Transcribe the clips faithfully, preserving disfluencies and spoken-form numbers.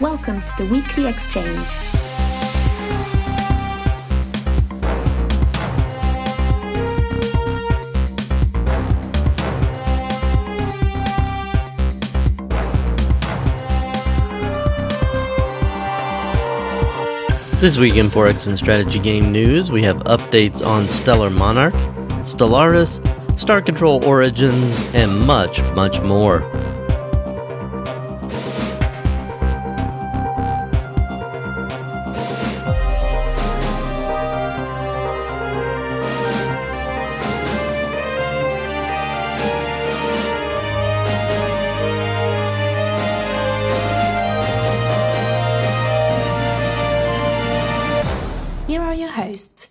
Welcome to the Weekly Exchange. This week in Forex and Strategy Game News, we have updates on Stellar Monarch, Stellaris, Star Control Origins, and much, much more.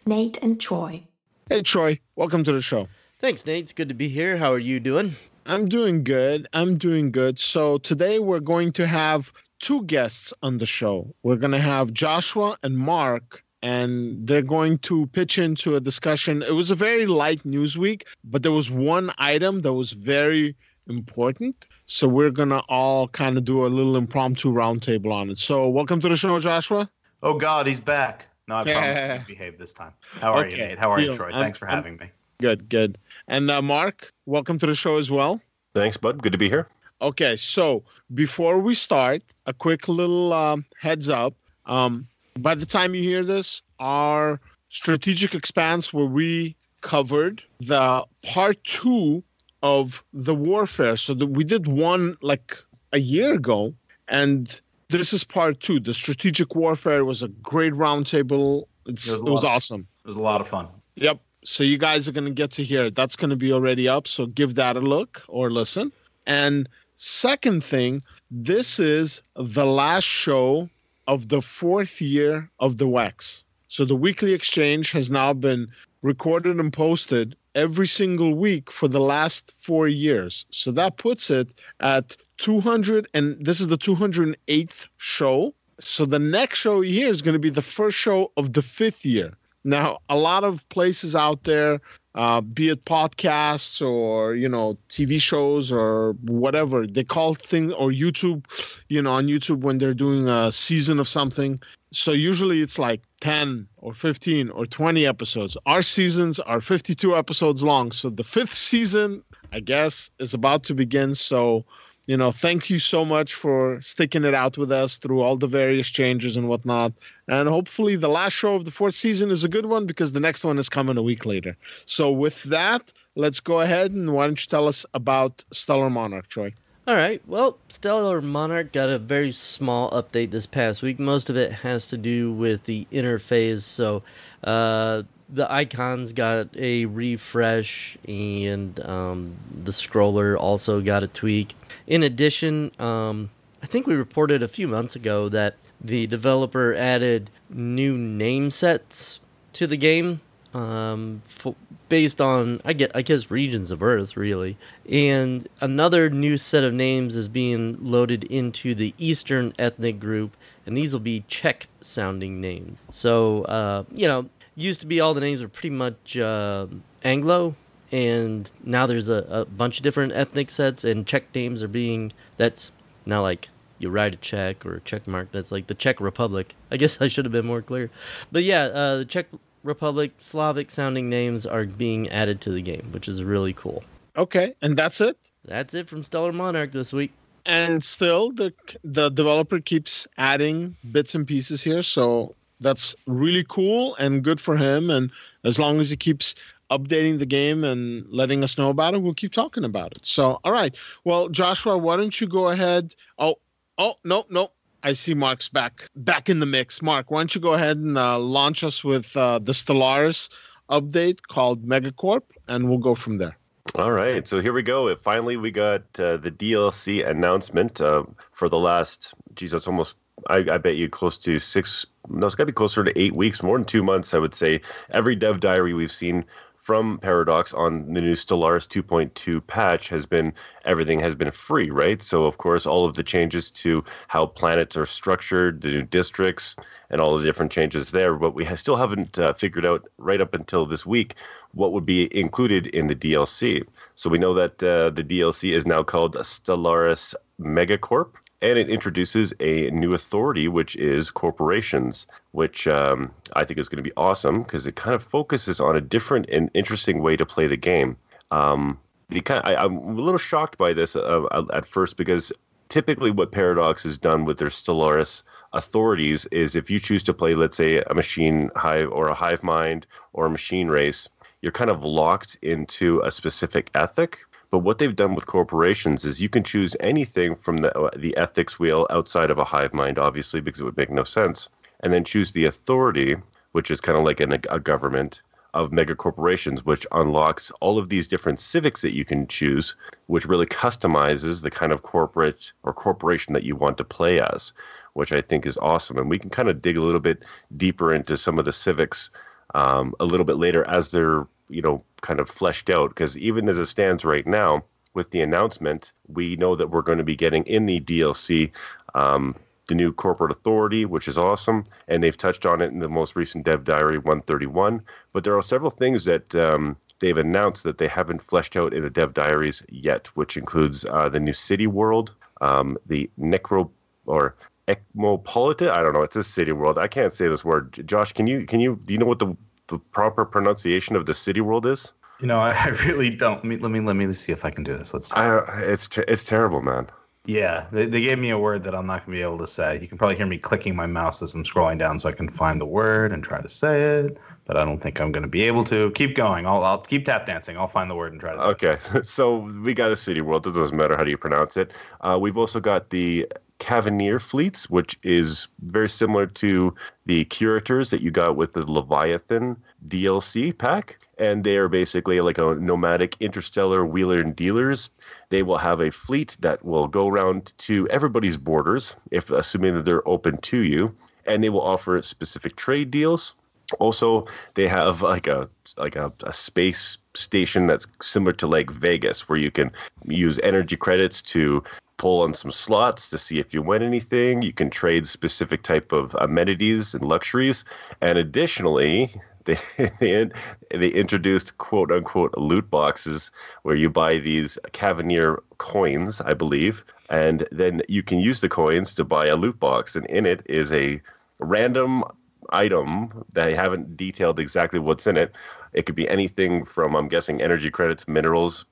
Nate and Troy. Hey, Troy. Welcome to the show. Thanks, Nate. It's good to be here. How are you doing? I'm doing good. I'm doing good. So today we're going to have two guests on the show. We're going to have Joshua and Mark, and they're going to pitch into a discussion. It was a very light news week, but there was one item that was very important. So we're going to all kind of do a little impromptu roundtable on it. So welcome to the show, Joshua. Oh, God, he's back. No, I promise yeah. you behave this time. How are okay. you, Nate? How are you, Troy? I'm, Thanks for I'm, having me. Good, good. And uh, Mark, welcome to the show as well. Thanks, bud. Good to be here. Okay, so before we start, a quick little um, heads up. Um, by the time you hear this, our Strategic Expanse, where we covered the part two of the warfare. So the, we did one like a year ago, and this is part two. The strategic warfare was a great roundtable. It was, it was awesome. Of, it was a lot of fun. Yep. So you guys are going to get to hear it. That's going to be already up. So give that a look or listen. And second thing, this is the last show of the fourth year of the W E X. So the Weekly Exchange has now been recorded and posted every single week for the last four years. So that puts it at two hundred, and this is the two hundred eighth show. So the next show here is going to be the first show of the fifth year. Now, a lot of places out there, uh, be it podcasts or, you know, T V shows or whatever, they call things, or YouTube, you know, on YouTube when they're doing a season of something. So usually it's like ten or fifteen or twenty episodes. Our seasons are fifty-two episodes long. So the fifth season, I guess, is about to begin. So, you know, thank you so much for sticking it out with us through all the various changes and whatnot. And hopefully the last show of the fourth season is a good one, because the next one is coming a week later. So with that, let's go ahead, and why don't you tell us about Stellar Monarch, Troy? All right. Well, Stellar Monarch got a very small update this past week. Most of it has to do with the interface. So uh, the icons got a refresh, and um, the scroller also got a tweak. In addition, um, I think we reported a few months ago that the developer added new name sets to the game, um, f- based on, I guess, I guess, regions of Earth, really. And another new set of names is being loaded into the Eastern ethnic group, and these will be Czech-sounding names. So, uh, you know, used to be all the names were pretty much uh, Anglo. And now there's a, a bunch of different ethnic sets, and Czech names are being, that's not like you write a check or a check mark, that's like the Czech Republic. I guess I should have been more clear. But yeah, uh, the Czech Republic, Slavic-sounding names are being added to the game, which is really cool. Okay, and that's it? That's it from Stellar Monarch this week. And still, the the developer keeps adding bits and pieces here, so that's really cool and good for him, and as long as he keeps updating the game and letting us know about it, we'll keep talking about it. So, all right. Well, Joshua, why don't you go ahead? Oh, oh, no, no. I see Mark's back, back in the mix. Mark, why don't you go ahead and uh, launch us with uh, the Stellaris update called Megacorp, and we'll go from there. All right, so here we go. Finally, we got uh, the D L C announcement uh, for the last, geez, it's almost, I, I bet you close to six, no, it's got to be closer to eight weeks, more than two months, I would say. Every dev diary we've seen from Paradox on the new Stellaris two point two patch has been, everything has been free, right? So, of course, all of the changes to how planets are structured, the new districts, and all the different changes there, but we still haven't uh, figured out right up until this week what would be included in the D L C. So we know that uh, the D L C is now called Stellaris Megacorp, and it introduces a new authority, which is corporations, which um, I think is going to be awesome because it kind of focuses on a different and interesting way to play the game. Um, it kind of, I, I'm a little shocked by this uh, at first because typically what Paradox has done with their Stellaris authorities is if you choose to play, let's say, a machine hive or a hive mind or a machine race, you're kind of locked into a specific ethic. But what they've done with corporations is you can choose anything from the the ethics wheel outside of a hive mind, obviously, because it would make no sense, and then choose the authority, which is kind of like an, a government of mega corporations, which unlocks all of these different civics that you can choose, which really customizes the kind of corporate or corporation that you want to play as, which I think is awesome. And we can kind of dig a little bit deeper into some of the civics Um, a little bit later as they're, you know, kind of fleshed out. Because even as it stands right now with the announcement, we know that we're going to be getting in the D L C um, the new corporate authority, which is awesome. And they've touched on it in the most recent Dev Diary one thirty-one. But there are several things that um, they've announced that they haven't fleshed out in the Dev Diaries yet, which includes uh, the new city world, um, the necro or Ecumenopolis. I don't know. It's a city world. I can't say this word. Josh, can you? Can you? Do you know what the, the proper pronunciation of the city world is? You know, I, I really don't. Let me, let me let me see if I can do this. Let's. I, it's ter- it's terrible, man. Yeah, they, they gave me a word that I'm not going to be able to say. You can probably hear me clicking my mouse as I'm scrolling down, so I can find the word and try to say it. But I don't think I'm going to be able to. Keep going. I'll I'll keep tap dancing. I'll find the word and try to. Okay, it. So we got a city world. It doesn't matter how do you pronounce it. Uh, we've also got the Caveneer fleets, which is very similar to the curators that you got with the Leviathan D L C pack, and they are basically like a nomadic interstellar wheeler and dealers. They will have a fleet that will go around to everybody's borders, if assuming that they're open to you, and they will offer specific trade deals. Also, they have like a like a, a space station that's similar to like Vegas, where you can use energy credits to pull on some slots to see if you win anything. You can trade specific type of amenities and luxuries. And additionally, they they, they introduced quote unquote loot boxes where you buy these Caveneer coins, I believe, and then you can use the coins to buy a loot box. And in it is a random item that I haven't detailed exactly what's in it. It could be anything from, I'm guessing, energy credits, minerals,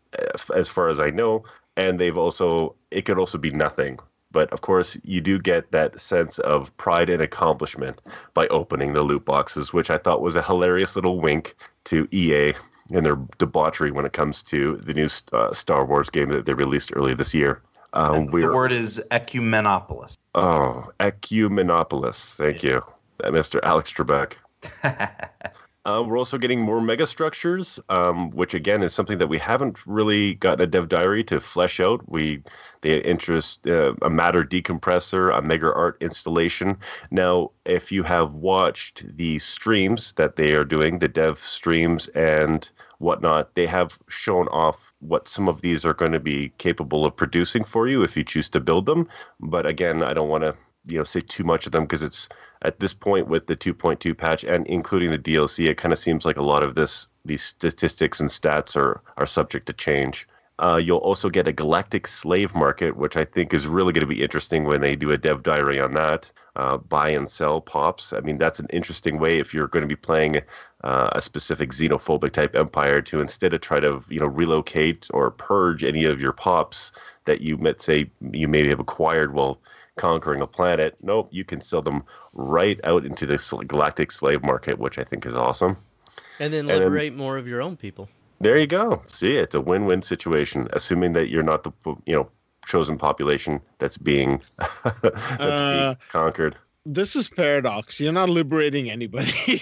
as far as I know. And they've also, it could also be nothing. But of course, you do get that sense of pride and accomplishment by opening the loot boxes, which I thought was a hilarious little wink to E A and their debauchery when it comes to the new uh, Star Wars game that they released earlier this year. Um, the word is ecumenopolis. Oh, ecumenopolis. Thank yeah. you, uh, Mister Alex Trebek. Uh, we're also getting more mega structures, um, which again is something that we haven't really gotten a dev diary to flesh out. We they interest uh, a matter decompressor, a mega art installation. Now, if you have watched the streams that they are doing, the dev streams and whatnot, they have shown off what some of these are going to be capable of producing for you if you choose to build them. But again, I don't want to you know say too much of them because it's at this point with the two point two patch and including the D L C, it kind of seems like a lot of this these statistics and stats are are subject to change. Uh, you'll also get a galactic slave market, which I think is really going to be interesting when they do a dev diary on that. Uh, buy and sell pops. I mean, that's an interesting way if you're going to be playing uh, a specific xenophobic type empire to instead of try to you know relocate or purge any of your pops that you might say you maybe have acquired while conquering a planet. Nope, you can sell them right out into the galactic slave market, which I think is awesome. And then and liberate then, more of your own people. There you go. See, it's a win-win situation, assuming that you're not the you know chosen population that's being that's uh, being conquered. This is Paradox. You're not liberating anybody.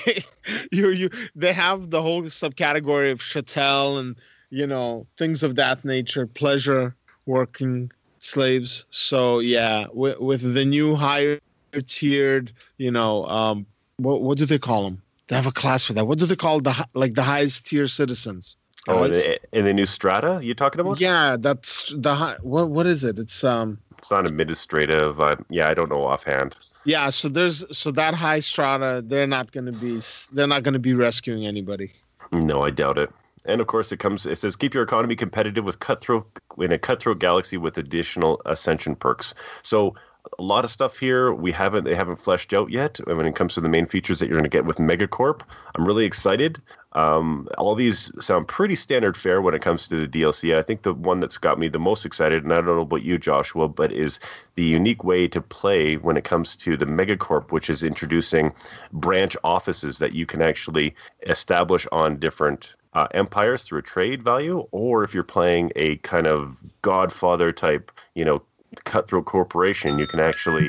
you you. They have the whole subcategory of Chatel and you know, things of that nature, pleasure working slaves. So yeah, with, with the new higher tiered, you know, um, what what do they call them? They have a class for that. What do they call the like the highest tier citizens? Oh, in the, in the new strata you're talking about? Yeah, that's the high, what what is it? It's um. It's not administrative. Uh, yeah, I don't know offhand. Yeah, so there's so that high strata, they're not going to be they're not going to be rescuing anybody. No, I doubt it. And of course, it comes. It says keep your economy competitive with cutthroat in a cutthroat galaxy with additional ascension perks. So a lot of stuff here we haven't they haven't fleshed out yet. When it comes to the main features that you're going to get with Megacorp, I'm really excited. Um, all these sound pretty standard fare when it comes to the D L C. I think the one that's got me the most excited, and I don't know about you, Joshua, but is the unique way to play when it comes to the Megacorp, which is introducing branch offices that you can actually establish on different uh, empires through a trade value, or if you're playing a kind of Godfather type, you know, cutthroat corporation, you can actually...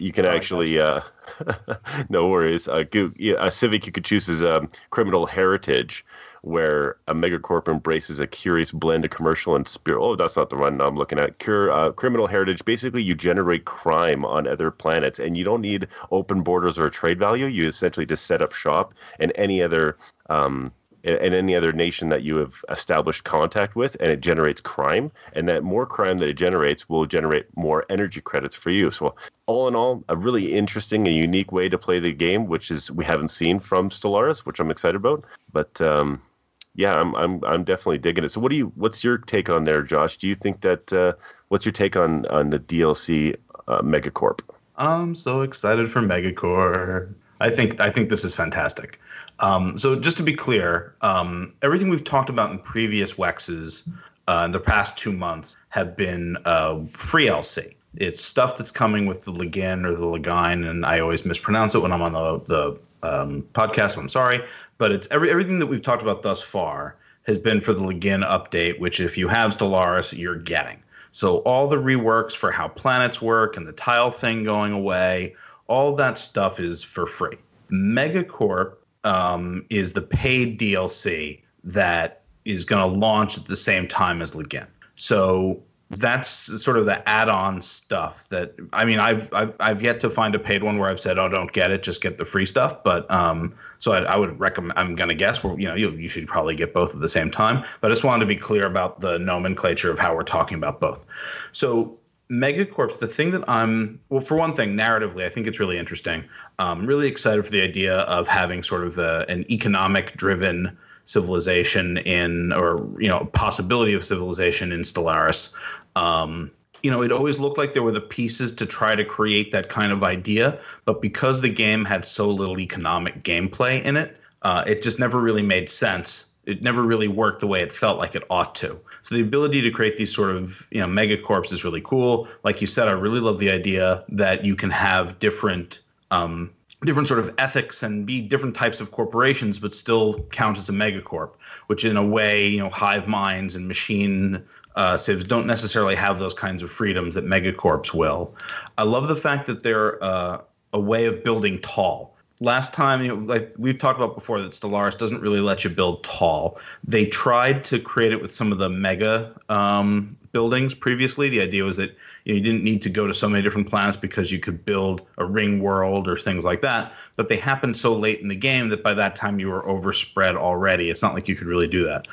You can Sorry, actually, uh, no worries, a, a civic you could choose is um, criminal heritage, where a Megacorp embraces a curious blend of commercial and spirit. Oh, that's not the one I'm looking at. Cur- uh, criminal heritage, basically you generate crime on other planets, and you don't need open borders or a trade value. You essentially just set up shop, and any other... Um, and any other nation that you have established contact with, and it generates crime, and that more crime that it generates will generate more energy credits for you. So all in all, a really interesting and unique way to play the game, which is we haven't seen from Stellaris, which I'm excited about. But um, yeah, I'm I'm I'm definitely digging it. So what do you what's your take on there, Josh? Do you think that uh, what's your take on on the D L C uh, Megacorp? I'm so excited for Megacorp. I think I think this is fantastic. Um, so just to be clear, um, everything we've talked about in previous W E Xs uh, in the past two months have been uh, free L C. It's stuff that's coming with the Le Guin or the Le Guin, and I always mispronounce it when I'm on the, the um, podcast, so I'm sorry. But it's every, everything that we've talked about thus far has been for the Le Guin update, which if you have Stellaris, you're getting. So all the reworks for how planets work and the tile thing going away, all that stuff is for free. Megacorp um, is the paid D L C that is going to launch at the same time as Le Guin. So that's sort of the add-on stuff that, I mean, I've, I've I've yet to find a paid one where I've said, oh, don't get it, just get the free stuff. But um, so I, I would recommend, I'm going to guess, well, you know, you, you should probably get both at the same time. But I just wanted to be clear about the nomenclature of how we're talking about both. So Megacorp's the thing that I'm, well, for one thing, narratively, I think it's really interesting. I'm really excited for the idea of having sort of a, an economic-driven civilization in, or, you know, possibility of civilization in Stellaris. Um, you know, it always looked like there were the pieces to try to create that kind of idea, but because the game had so little economic gameplay in it, uh, it just never really made sense. It never really worked the way it felt like it ought to. So the ability to create these sort of, you know, megacorps is really cool. Like you said, I really love the idea that you can have different, um, different sort of ethics and be different types of corporations, but still count as a megacorp, which in a way, you know, hive minds and machine uh, civs don't necessarily have those kinds of freedoms that megacorps will. I love the fact that they're uh, a way of building tall. Last time, you know, like we've talked about before, that Stellaris doesn't really let you build tall. They tried to create it with some of the mega um, buildings previously. The idea was that you know, you didn't need to go to so many different planets because you could build a ring world or things like that. But they happened so late in the game that by that time you were overspread already. It's not like you could really do that.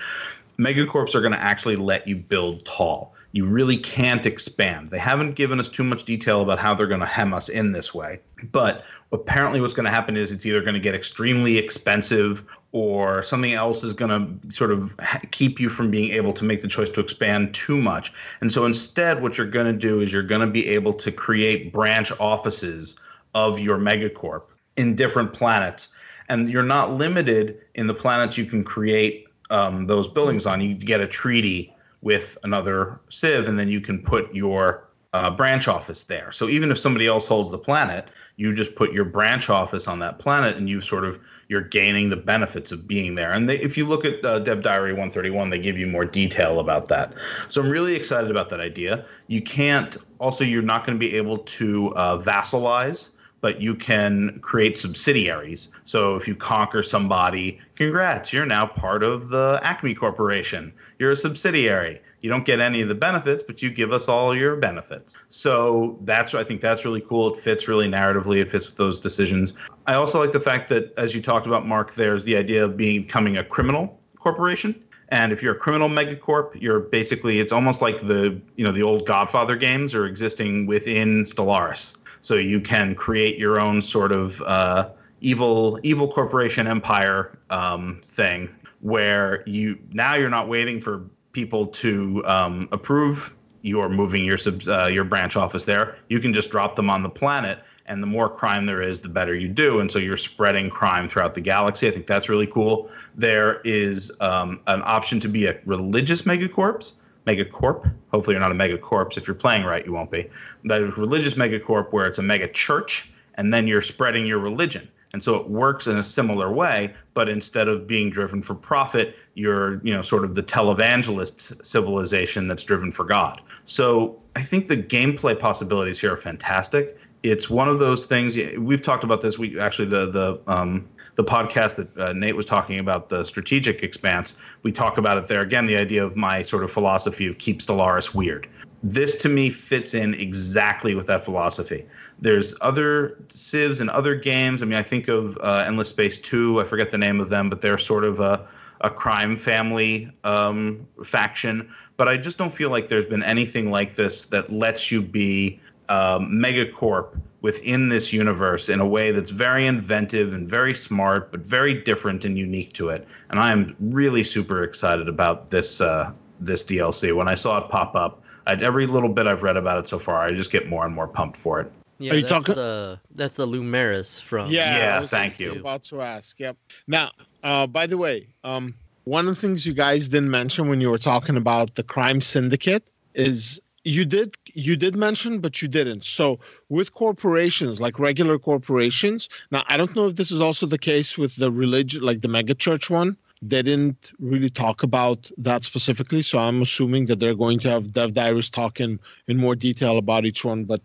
Megacorps are going to actually let you build tall. You really can't expand. They haven't given us too much detail about how they're going to hem us in this way. But apparently what's going to happen is it's either going to get extremely expensive or something else is going to sort of keep you from being able to make the choice to expand too much. And so instead what you're going to do is you're going to be able to create branch offices of your megacorp in different planets. And you're not limited in the planets you can create um, those buildings on. You get a treaty with another civ, and then you can put your uh, branch office there. So even if somebody else holds the planet, you just put your branch office on that planet, and you sort of you're gaining the benefits of being there. And they, if you look at uh, Dev Diary one thirty-one, they give you more detail about that. So I'm really excited about that idea. You can't also you're not going to be able to uh, vassalize, but you can create subsidiaries. So if you conquer somebody, congrats, you're now part of the Acme Corporation. You're a subsidiary. You don't get any of the benefits, but you give us all your benefits. So that's, I think that's really cool. It fits really narratively. It fits with those decisions. I also like the fact that, as you talked about, Mark, there's the idea of becoming a criminal corporation. And if you're a criminal megacorp, you're basically, it's almost like the, you know, the old Godfather games are existing within Stellaris. So you can create your own sort of uh, evil evil corporation empire um, thing where you now you're not waiting for people to um, approve your moving your sub, uh, your branch office there. You can just drop them on the planet, and the more crime there is, the better you do. And so you're spreading crime throughout the galaxy. I think that's really cool. There is um, an option to be a religious megacorps. Megacorp. Hopefully you're not a megacorp. If you're playing right, you won't be. That is religious megacorp where it's a mega church, and then you're spreading your religion. And so it works in a similar way, but instead of being driven for profit, you're, you know, sort of the televangelist civilization that's driven for God. So I think the gameplay possibilities here are fantastic. It's one of those things we've talked about this week. Actually, the the um, the podcast that uh, Nate was talking about, the Strategic Expanse, we talk about it there. Again, the idea of my sort of philosophy of keep Stellaris weird. This, to me, fits in exactly with that philosophy. There's other civs and other games. I mean, I think of uh, Endless Space two. I forget the name of them, but they're sort of a, a crime family um, faction. But I just don't feel like there's been anything like this that lets you be Um, megacorp within this universe in a way that's very inventive and very smart, but very different and unique to it. And I am really super excited about this uh, this D L C. When I saw it pop up, I'd, every little bit I've read about it so far, I just get more and more pumped for it. Yeah, Are you that's talking? The, that's the Lumeris from. Yeah, yeah I was thank you. I was about to ask. Yep. Now, uh, by the way, um, one of the things you guys didn't mention when you were talking about the crime syndicate is. You did you did mention, but you didn't. So with corporations, like regular corporations, now I don't know if this is also the case with the religion, like the megachurch one. They didn't really talk about that specifically. So I'm assuming that they're going to have dev diaries talking in more detail about each one. But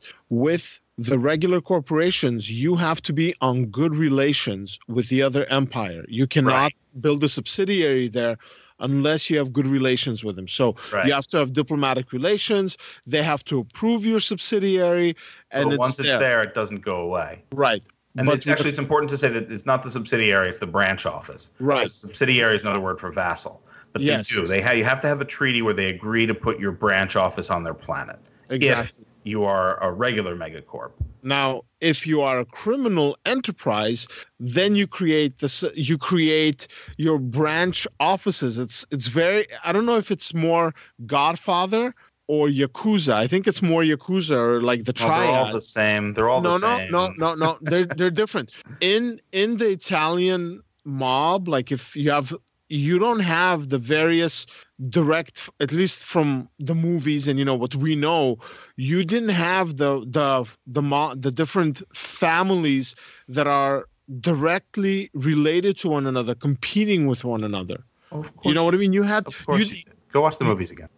with the regular corporations, you have to be on good relations with the other empire. You cannot right. build a subsidiary there unless you have good relations with them. So right. you have to have diplomatic relations. They have to approve your subsidiary. And it's once it's there. there, it doesn't go away. Right. And but it's actually, it's important to say that it's not the subsidiary, it's the branch office. Right. Because subsidiary is another word for vassal. But they yes. do. They ha- you have to have a treaty where they agree to put your branch office on their planet. Exactly. If you are a regular megacorp. Now, if you are a criminal enterprise, then you create this. You create your branch offices. It's it's very. I don't know if it's more Godfather or Yakuza. I think it's more Yakuza or like the triad. No, they're all the same. They're all no, the no, same. No, no, no, no. They're they're different. In in the Italian mob, like if you have. You don't have the various direct, at least from the movies and, you know, what we know, you didn't have the the the mo- the different families that are directly related to one another, competing with one another. Of course. You know what I mean? You had... Of course. You, Go watch the movies again.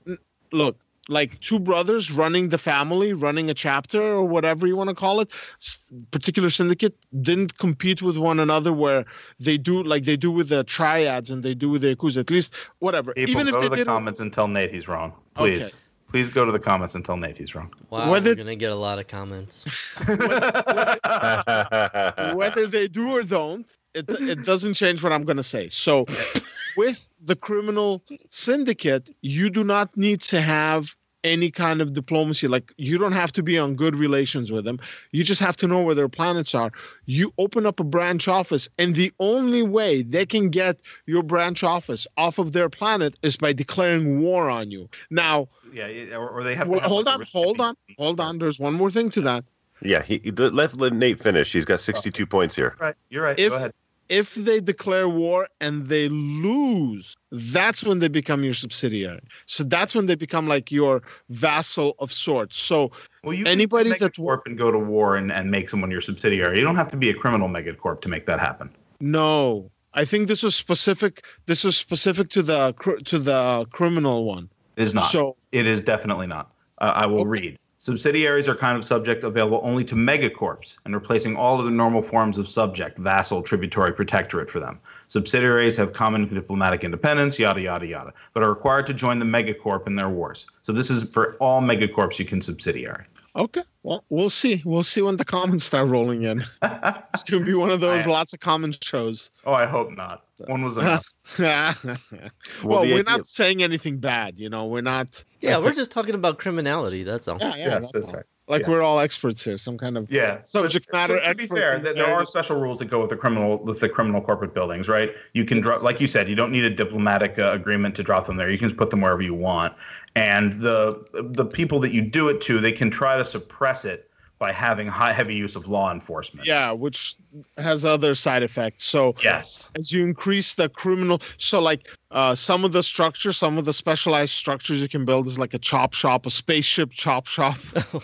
Look, like two brothers running the family, running a chapter or whatever you want to call it, particular syndicate, didn't compete with one another where they do like they do with the triads and they do with the Yakuza, at least whatever. People, Even go if they to the comments and tell Nate he's wrong. Please. Okay. Please go to the comments and tell Nate he's wrong. Wow, whether, we're going to get a lot of comments. whether, whether, whether they do or don't, it, it doesn't change what I'm going to say. So with the criminal syndicate, you do not need to have any kind of diplomacy. Like, you don't have to be on good relations with them. You just have to know where their planets are. You open up a branch office, and the only way they can get your branch office off of their planet is by declaring war on you. Now, yeah, or, or they have. Well, have hold on, hold on, hold on. There's one more thing to that. Yeah, he, let let Nate finish. He's got sixty-two oh. points here. Right, you're right. If, Go ahead. If they declare war and they lose, that's when they become your subsidiary. So that's when they become like your vassal of sorts. So well, you anybody can that warp and go to war and, and make someone your subsidiary, you don't have to be a criminal megacorp to make that happen. No, I think this was specific. This was specific to the to the criminal one. It is not. So it is definitely not. Uh, I will okay. read. Subsidiaries are kind of subject available only to megacorps and replacing all of the normal forms of subject, vassal, tributary, protectorate for them. Subsidiaries have common diplomatic independence, yada, yada, yada, but are required to join the megacorp in their wars. So this is for all megacorps you can subsidiary. Okay. Well, we'll see. We'll see when the comments start rolling in. It's going to be one of those lots of comment shows. Oh, I hope not. One was enough. well, well we're not saying anything bad. You know, we're not. Yeah, like, we're just talking about criminality. That's all. Yeah, yeah, yes, that's all. Right. Like yeah. We're all experts here. Some kind of yeah. subject so, matter. So to be fair, there, there are special rules that go with the criminal with the criminal corporate buildings, right? You can drop, like you said, you don't need a diplomatic uh, agreement to drop them there. You can just put them wherever you want. And the the people that you do it to, they can try to suppress it by having high, heavy use of law enforcement. Yeah, which has other side effects. So yes, as you increase the criminal, so like uh, some of the structures, some of the specialized structures you can build is like a chop shop, a spaceship chop shop. Oh,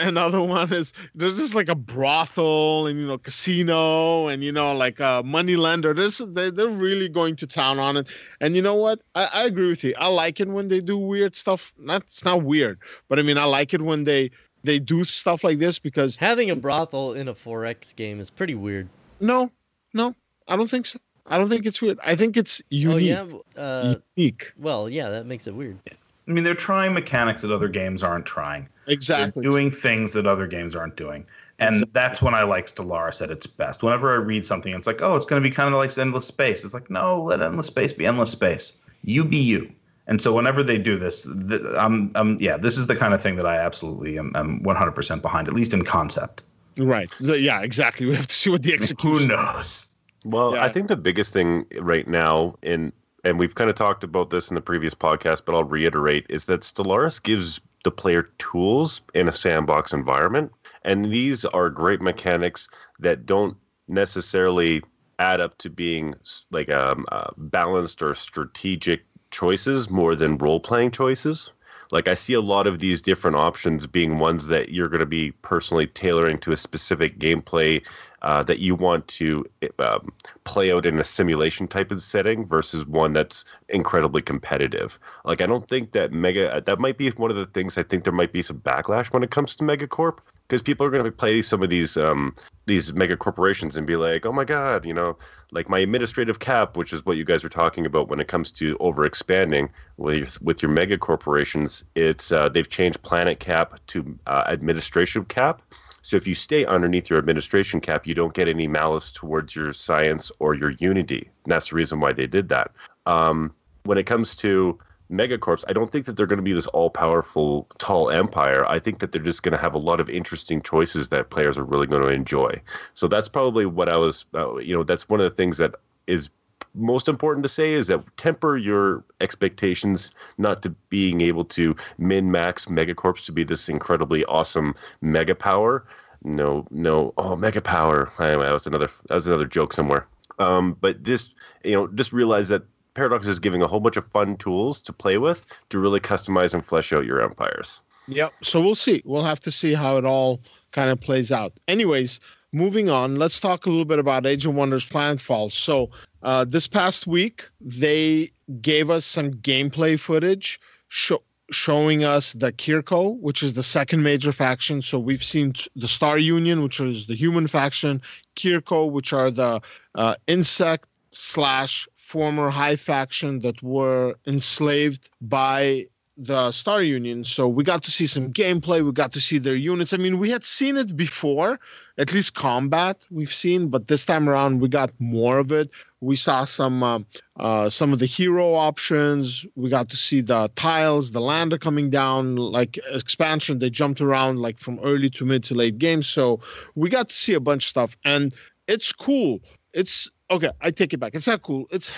another one is there's just like a brothel and, you know, casino and, you know, like a money lender. This, they, they're really going to town on it. And you know what? I, I agree with you. I like it when they do weird stuff. Not, it's not weird, but I mean, I like it when they They do stuff like this because having a brothel in a Forex game is pretty weird. No, no, I don't think so. I don't think it's weird. I think it's unique. Oh, yeah? uh, unique. Well, yeah, that makes it weird. I mean, they're trying mechanics that other games aren't trying. Exactly. They're doing things that other games aren't doing. And exactly. That's when I like Stellaris at its best. Whenever I read something, it's like, oh, it's going to be kind of like Endless Space. It's like, no, let Endless Space be Endless Space. You be you. And so whenever they do this, th- um, um, yeah, this is the kind of thing that I absolutely am, am one hundred percent behind, at least in concept. Right. Yeah, exactly. We have to see what the execution. Who knows? Well, yeah. I think the biggest thing right now, in, and we've kind of talked about this in the previous podcast, but I'll reiterate, is that Stellaris gives the player tools in a sandbox environment. And these are great mechanics that don't necessarily add up to being like a um, uh, balanced or strategic choices more than role-playing choices. Like I see a lot of these different options being ones that you're going to be personally tailoring to a specific gameplay uh, that you want to um, play out in a simulation type of setting versus one that's incredibly competitive. Like I don't think that mega that might be one of the things I think there might be some backlash when it comes to Megacorp, because people are going to play some of these um, these mega corporations and be like, oh my God, you know, like my administrative cap, which is what you guys are talking about when it comes to overexpanding with with your mega corporations. It's uh, they've changed planet cap to uh, administration cap. So if you stay underneath your administration cap, you don't get any malice towards your science or your unity. And that's the reason why they did that. Um, when it comes to megacorps, I don't think that they're going to be this all-powerful, tall empire. I think that they're just going to have a lot of interesting choices that players are really going to enjoy. So that's probably what I was, uh, you know, that's one of the things that is most important to say, is that temper your expectations not to being able to min-max megacorps to be this incredibly awesome mega power. No, no, oh, mega power. Anyway, that was another, that was another joke somewhere. Um, but this, you know, just realize that Paradox is giving a whole bunch of fun tools to play with to really customize and flesh out your empires. Yep. So we'll see. We'll have to see how it all kind of plays out. Anyways, moving on, let's talk a little bit about Age of Wonders Planetfall. So uh, this past week, they gave us some gameplay footage sh- showing us the Kir-Ko, which is the second major faction. So we've seen t- the Star Union, which is the human faction, Kir-Ko, which are the uh, insect slash former high faction that were enslaved by the Star Union. So we got to see some gameplay. We got to see their units. I mean, we had seen it before, at least combat we've seen, but this time around we got more of it. We saw some uh, uh, some of the hero options. We got to see the tiles, the lander coming down, like expansion. They jumped around like from early to mid to late game. So we got to see a bunch of stuff, and it's cool. It's Okay, I take it back. It's not cool. It's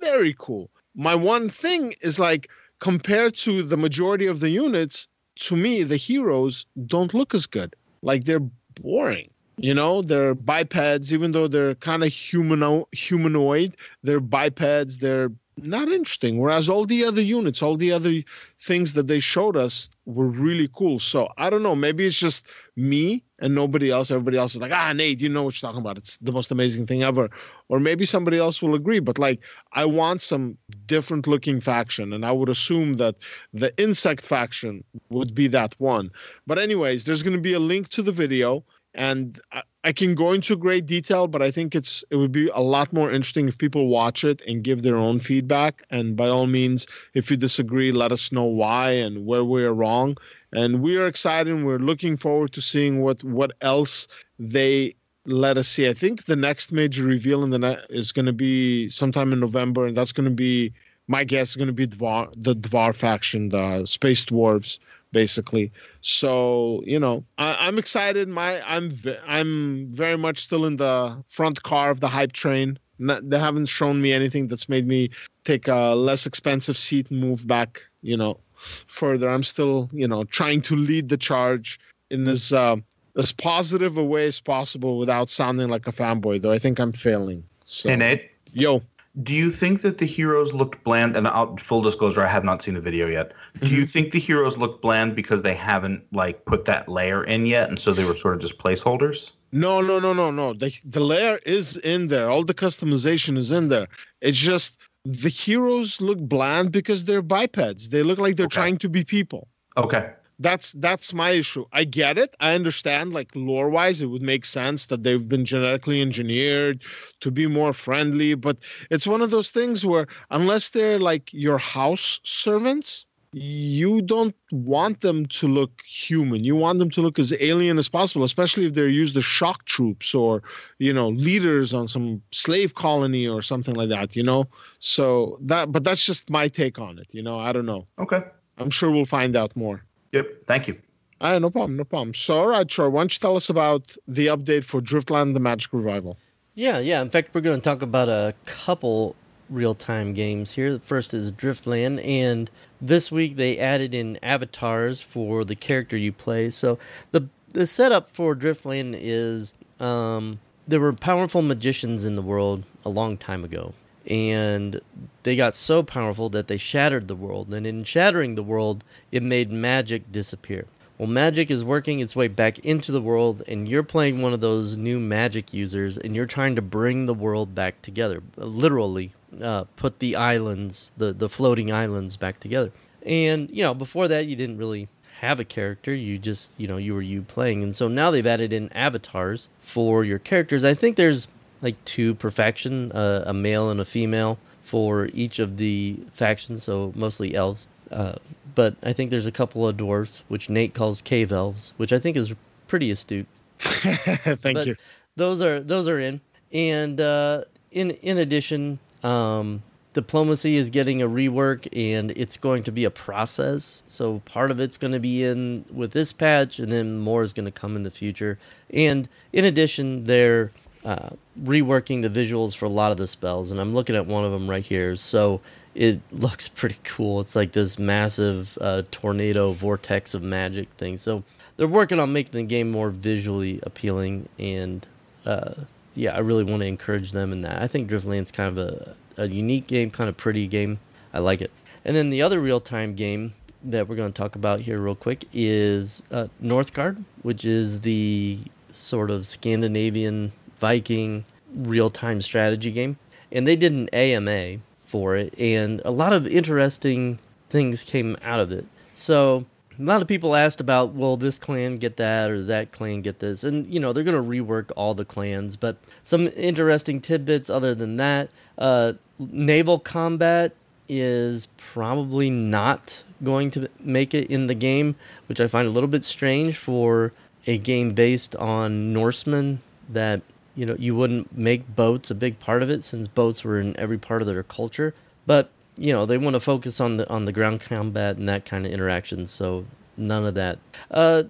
very cool. My one thing is, like, compared to the majority of the units, to me, the heroes don't look as good. Like, they're boring. You know, they're bipeds, even though they're kind of humano- humanoid. They're bipeds. They're not interesting. Whereas all the other units, all the other things that they showed us were really cool. So I don't know. Maybe it's just me and nobody else. Everybody else is like, ah, Nate, you know what you're talking about. It's the most amazing thing ever. Or maybe somebody else will agree. But like, I want some different looking faction. And I would assume that the insect faction would be that one. But anyways, there's going to be a link to the video. And I, I can go into great detail, but I think it's it would be a lot more interesting if people watch it and give their own feedback. And by all means, if you disagree, let us know why and where we're wrong. And we are excited. And we're looking forward to seeing what, what else they let us see. I think the next major reveal in the ne- is going to be sometime in November. And that's going to be, my guess, is going to be Dvar, the Dvar faction, the Space Dwarves. Basically, so you know, I, I'm excited. My, I'm, v- I'm very much still in the front car of the hype train. Not, they haven't shown me anything that's made me take a less expensive seat and move back, you know, further. I'm still, you know, trying to lead the charge in as uh, as positive a way as possible without sounding like a fanboy. Though I think I'm failing. So, hey Nate, yo. Do you think that the heroes looked bland? And out, full disclosure, I have not seen the video yet. Do mm-hmm. you think the heroes looked bland because they haven't like put that layer in yet, and so they were sort of just placeholders? No, no, no, no, no. The the layer is in there. All the customization is in there. It's just the heroes look bland because they're bipeds. They look like they're okay. trying to be people. Okay. That's that's my issue. I get it. I understand, like, lore-wise, it would make sense that they've been genetically engineered to be more friendly. But it's one of those things where unless they're, like, your house servants, you don't want them to look human. You want them to look as alien as possible, especially if they're used as shock troops or, you know, leaders on some slave colony or something like that, you know? So that, but that's just my take on it, you know? I don't know. Okay. I'm sure we'll find out more. Yep. Thank you. All right, no problem. No problem. So, all right, Troy, why don't you tell us about the update for Driftland, The Magic Revival? Yeah, yeah. In fact, we're going to talk about a couple real-time games here. The first is Driftland, and this week they added in avatars for the character you play. So the the setup for Driftland is um, there were powerful magicians in the world a long time ago, and they got so powerful that they shattered the world. And in shattering the world, it made magic disappear. Well, magic is working its way back into the world, and you're playing one of those new magic users, and you're trying to bring the world back together. Literally, uh, put the islands, the, the floating islands back together. And, you know, before that, you didn't really have a character. You just, you know, you were you playing. And so now they've added in avatars for your characters. I think there's, like, two per faction, uh, a male and a female, for each of the factions, so mostly elves. Uh, but I think there's a couple of dwarves, which Nate calls cave elves, which I think is pretty astute. Thank but you. Those are those are in. And uh, in in addition, um, diplomacy is getting a rework, and it's going to be a process. So part of it's going to be in with this patch, and then more is going to come in the future. And in addition, they're Uh, reworking the visuals for a lot of the spells, and I'm looking at one of them right here, so it looks pretty cool. It's like this massive uh, tornado vortex of magic thing, so they're working on making the game more visually appealing, and uh, yeah, I really want to encourage them in that. I think Driftland's kind of a, a unique game, kind of pretty game. I like it. And then the other real-time game that we're going to talk about here real quick is uh, Northgard, which is the sort of Scandinavian Viking real-time strategy game, and they did an A M A for it, and a lot of interesting things came out of it. So a lot of people asked about, will this clan get that or that clan get this, and you know, they're going to rework all the clans, but some interesting tidbits other than that. Uh, naval combat is probably not going to make it in the game, which I find a little bit strange for a game based on Norsemen, that you know, you wouldn't make boats a big part of it, since boats were in every part of their culture. But, you know, they want to focus on the on the ground combat and that kind of interaction, so none of that. Uh,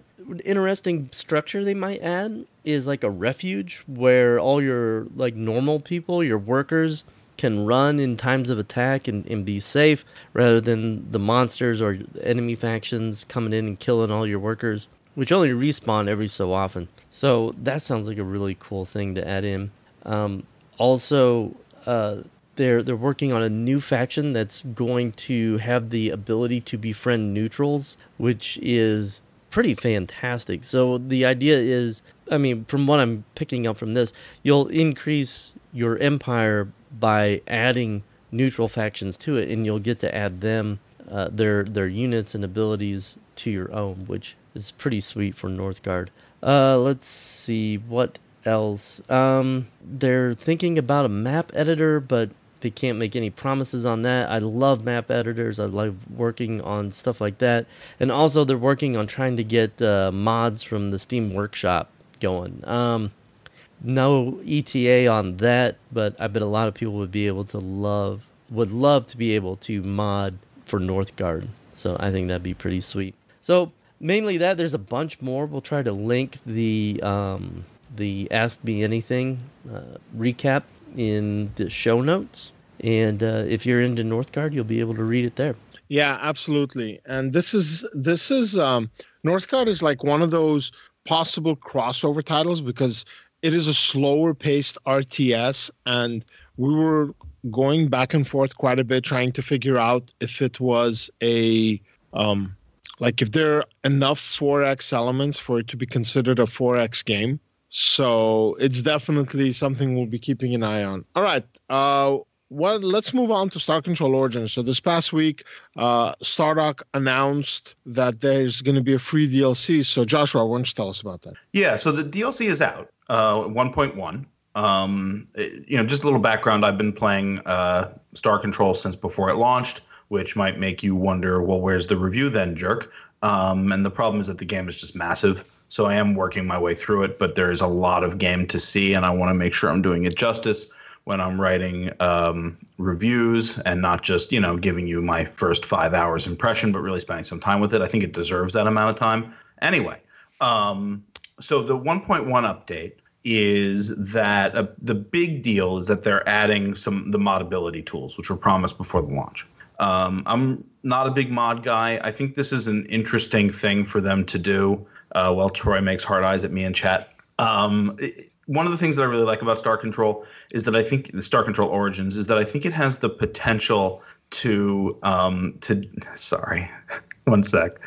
interesting structure they might add is like a refuge where all your, like, normal people, your workers, can run in times of attack and, and be safe, rather than the monsters or enemy factions coming in and killing all your workers, which only respawn every so often. So that sounds like a really cool thing to add in. Um, also, uh, They're they're working on a new faction that's going to have the ability to befriend neutrals, which is pretty fantastic. So the idea is, I mean, from what I'm picking up from this, you'll increase your empire by adding neutral factions to it, and you'll get to add them, uh, their their units and abilities to your own, which is pretty sweet for Northgard. Uh, let's see what else. Um, they're thinking about a map editor, but they can't make any promises on that. I love map editors. I love working on stuff like that. And also they're working on trying to get uh, mods from the Steam Workshop going. Um, no E T A on that, but I bet a lot of people would be able to love, would love to be able to mod for Northgard. So I think that'd be pretty sweet. So mainly that. There's a bunch more. We'll try to link the um, the Ask Me Anything uh, recap in the show notes, and uh, if you're into Northgard, you'll be able to read it there. Yeah, absolutely. And this is this is um, Northgard is like one of those possible crossover titles because it is a slower paced R T S, and we were going back and forth quite a bit trying to figure out if it was a um, like if there are enough four X elements for it to be considered a four X game. So it's definitely something we'll be keeping an eye on. All right. Uh, well, let's move on to Star Control Origins. So this past week, uh, Stardock announced that there's going to be a free D L C. So Joshua, why don't you tell us about that? Yeah. So the D L C is out, uh, one point one. Um, it, you know, just a little background. I've been playing uh, Star Control since before it launched, which might make you wonder, well, where's the review then, jerk? Um, and the problem is that the game is just massive. So I am working my way through it, but there is a lot of game to see, and I want to make sure I'm doing it justice when I'm writing um, reviews and not just, you know, giving you my first five hours impression, but really spending some time with it. I think it deserves that amount of time. Anyway, um, so the one point one update is that uh, the big deal is that they're adding some the modability tools, which were promised before the launch. Um, I'm not a big mod guy. I think this is an interesting thing for them to do. Uh, well, Troy makes hard eyes at me in chat. Um, it, one of the things that I really like about Star Control is that I think the Star Control Origins is that I think it has the potential to um, to sorry, one sec.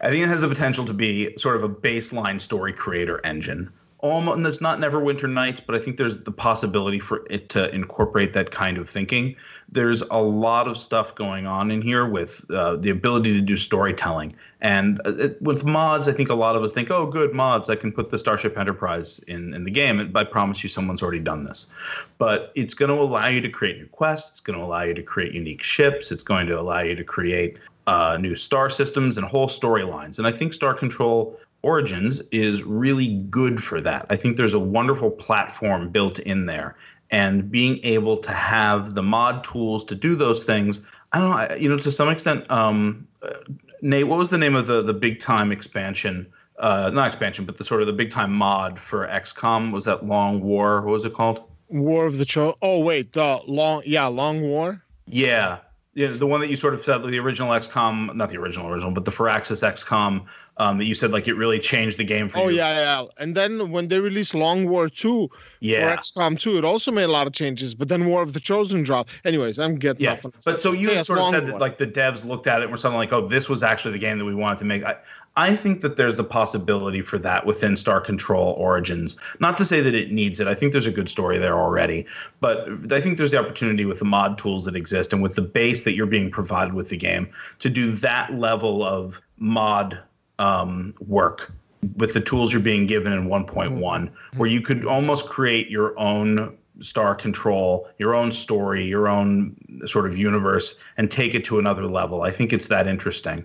I think it has the potential to be sort of a baseline story creator engine. Almost, and it's not Neverwinter Nights, but I think there's the possibility for it to incorporate that kind of thinking. There's a lot of stuff going on in here with uh, the ability to do storytelling. And it, with mods, I think a lot of us think, oh, good mods, I can put the Starship Enterprise in, in the game. And I promise you someone's already done this. But it's going to allow you to create new quests. It's going to allow you to create unique ships. It's going to allow you to create uh, new star systems and whole storylines. And I think Star Control Origins is really good for that. I think there's a wonderful platform built in there, and being able to have the mod tools to do those things. I don't know, I, you know, to some extent, um, uh, Nate, what was the name of the, the big time expansion? Uh, not expansion, but the sort of the big time mod for X COM was that Long War. What was it called? War of the Chosen. Oh, wait, the long, yeah, Long War. Yeah. Yeah, the one that you sort of said, the original X COM, not the original original, but the Firaxis X COM um, that you said, like, it really changed the game for oh, you. Oh, yeah, yeah. And then when they released Long War two yeah. for X COM two, it also made a lot of changes. But then War of the Chosen dropped. Anyways, I'm getting yeah. off on this. But so you so, yeah, sort of said that, like, the devs looked at it and were suddenly like, oh, this was actually the game that we wanted to make. I, I think that there's the possibility for that within Star Control Origins. Not to say that it needs it. I think there's a good story there already. But I think there's the opportunity with the mod tools that exist and with the base that you're being provided with the game to do that level of mod um, work with the tools you're being given in one point one, where you could almost create your own Star Control, your own story, your own sort of universe, and take it to another level. I think it's that interesting.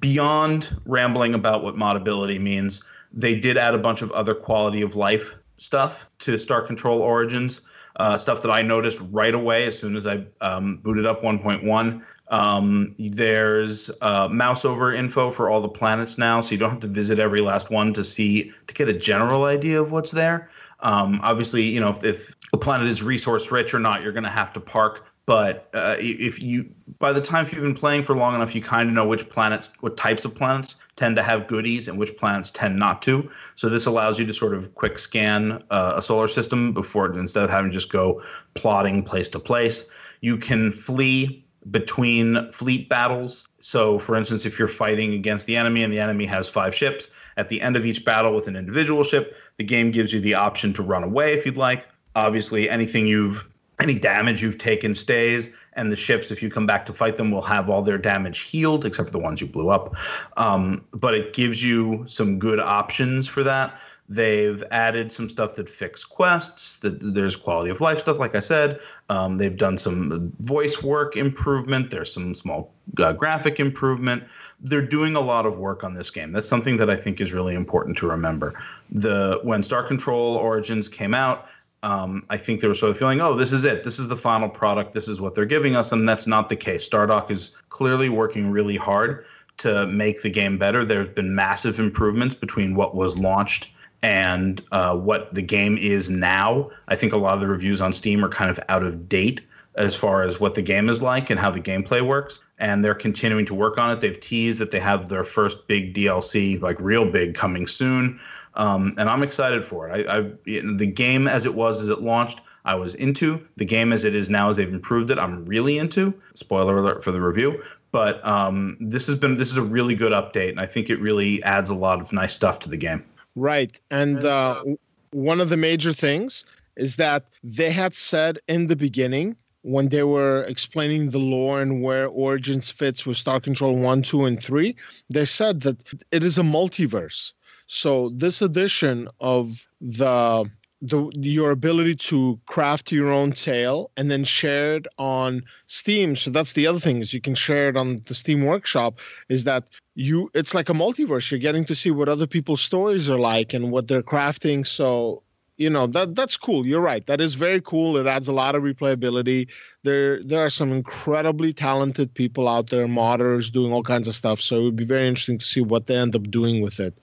Beyond rambling about what modability means, they did add a bunch of other quality of life stuff to Star Control Origins, uh, stuff that I noticed right away as soon as I um, booted up one point one. Um, there's uh, mouse over info for all the planets now, so you don't have to visit every last one to see, to get a general idea of what's there. Um, obviously, you know, if, if a planet is resource rich or not, you're going to have to park But uh, if you, by the time if you've been playing for long enough, you kind of know which planets, what types of planets tend to have goodies and which planets tend not to. So this allows you to sort of quick scan uh, a solar system before, instead of having to just go plotting place to place. You can flee between fleet battles. So for instance, if you're fighting against the enemy and the enemy has five ships, at the end of each battle with an individual ship, the game gives you the option to run away if you'd like. Obviously, anything you've Any damage you've taken stays, and the ships, if you come back to fight them, will have all their damage healed, except for the ones you blew up. Um, but it gives you some good options for that. They've added some stuff that fix quests. That there's quality of life stuff, like I said. Um, they've done some voice work improvement. There's some small uh, graphic improvement. They're doing a lot of work on this game. That's something that I think is really important to remember. The when Star Control Origins came out, Um, I think they were sort of feeling, oh, this is it. This is the final product. This is what they're giving us. And that's not the case. Stardock is clearly working really hard to make the game better. There have been massive improvements between what was launched and uh, what the game is now. I think a lot of the reviews on Steam are kind of out of date as far as what the game is like and how the gameplay works. And they're continuing to work on it. They've teased that they have their first big D L C, like real big, coming soon. Um, and I'm excited for it. I, I, the game as it was as it launched, I was into. The game as it is now, as they've improved it, I'm really into. Spoiler alert for the review. But um, this has been this is a really good update, and I think it really adds a lot of nice stuff to the game. Right. And uh, one of the major things is that they had said in the beginning, when they were explaining the lore and where Origins fits with Star Control one, two, and three, they said that it is a multiverse. So this edition of the the your ability to craft your own tale and then share it on Steam. So that's the other thing, is you can share it on the Steam Workshop, is that you it's like a multiverse. You're getting to see what other people's stories are like and what they're crafting. So you know, that that's cool. You're right. That is very cool. It adds a lot of replayability. There there are some incredibly talented people out there, modders, doing all kinds of stuff. So it would be very interesting to see what they end up doing with it.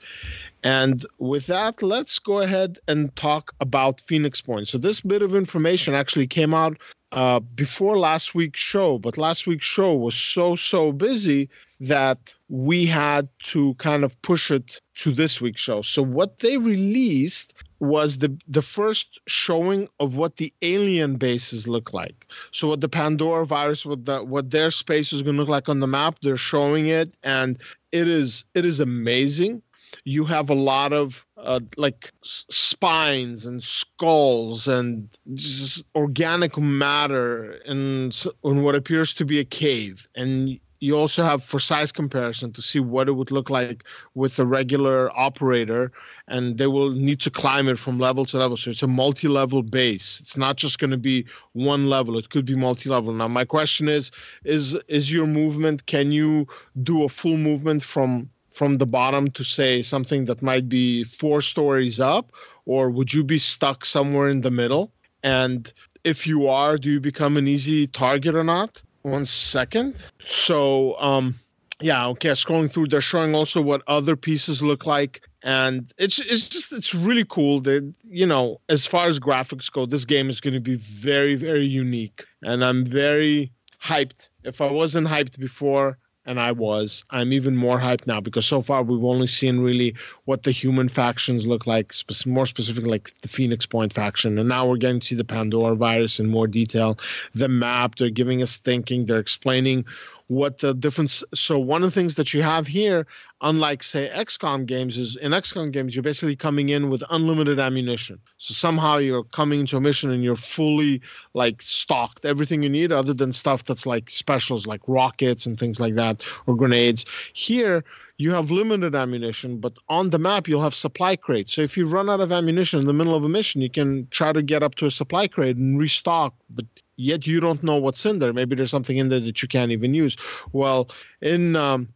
And with that, let's go ahead and talk about Phoenix Point. So this bit of information actually came out uh, before last week's show, but last week's show was so, so busy that we had to kind of push it to this week's show. So what they released was the, the first showing of what the alien bases look like. So what the Pandora virus, what the, what their space is going to look like on the map, they're showing it, and it is it is amazing. You have a lot of uh, like spines and skulls and just organic matter in, in what appears to be a cave. And you also have, for size comparison, to see what it would look like with a regular operator, and they will need to climb it from level to level. So it's a multi-level base. It's not just going to be one level. It could be multi-level. Now, my question is, is is your movement, can you do a full movement from from the bottom to, say, something that might be four stories up, or would you be stuck somewhere in the middle? And if you are, do you become an easy target or not? One second. So, um, yeah, okay, scrolling through, they're showing also what other pieces look like. And it's it's just, it's really cool. They're, you know, as far as graphics go, this game is going to be very, very unique. And I'm very hyped. If I wasn't hyped before, and I was, I'm even more hyped now, because so far we've only seen really what the human factions look like, sp- more specifically like the Phoenix Point faction. And now we're getting to see the Pandora virus in more detail. The map, they're giving us thinking, they're explaining what the difference. So one of the things that you have here, unlike, say, X COM games, is in X COM games, you're basically coming in with unlimited ammunition. So somehow you're coming into a mission and you're fully, like, stocked. Everything you need, other than stuff that's, like, specials, like rockets and things like that, or grenades. Here, you have limited ammunition, but on the map, you'll have supply crates. So if you run out of ammunition in the middle of a mission, you can try to get up to a supply crate and restock, but yet you don't know what's in there. Maybe there's something in there that you can't even use. Well, in um,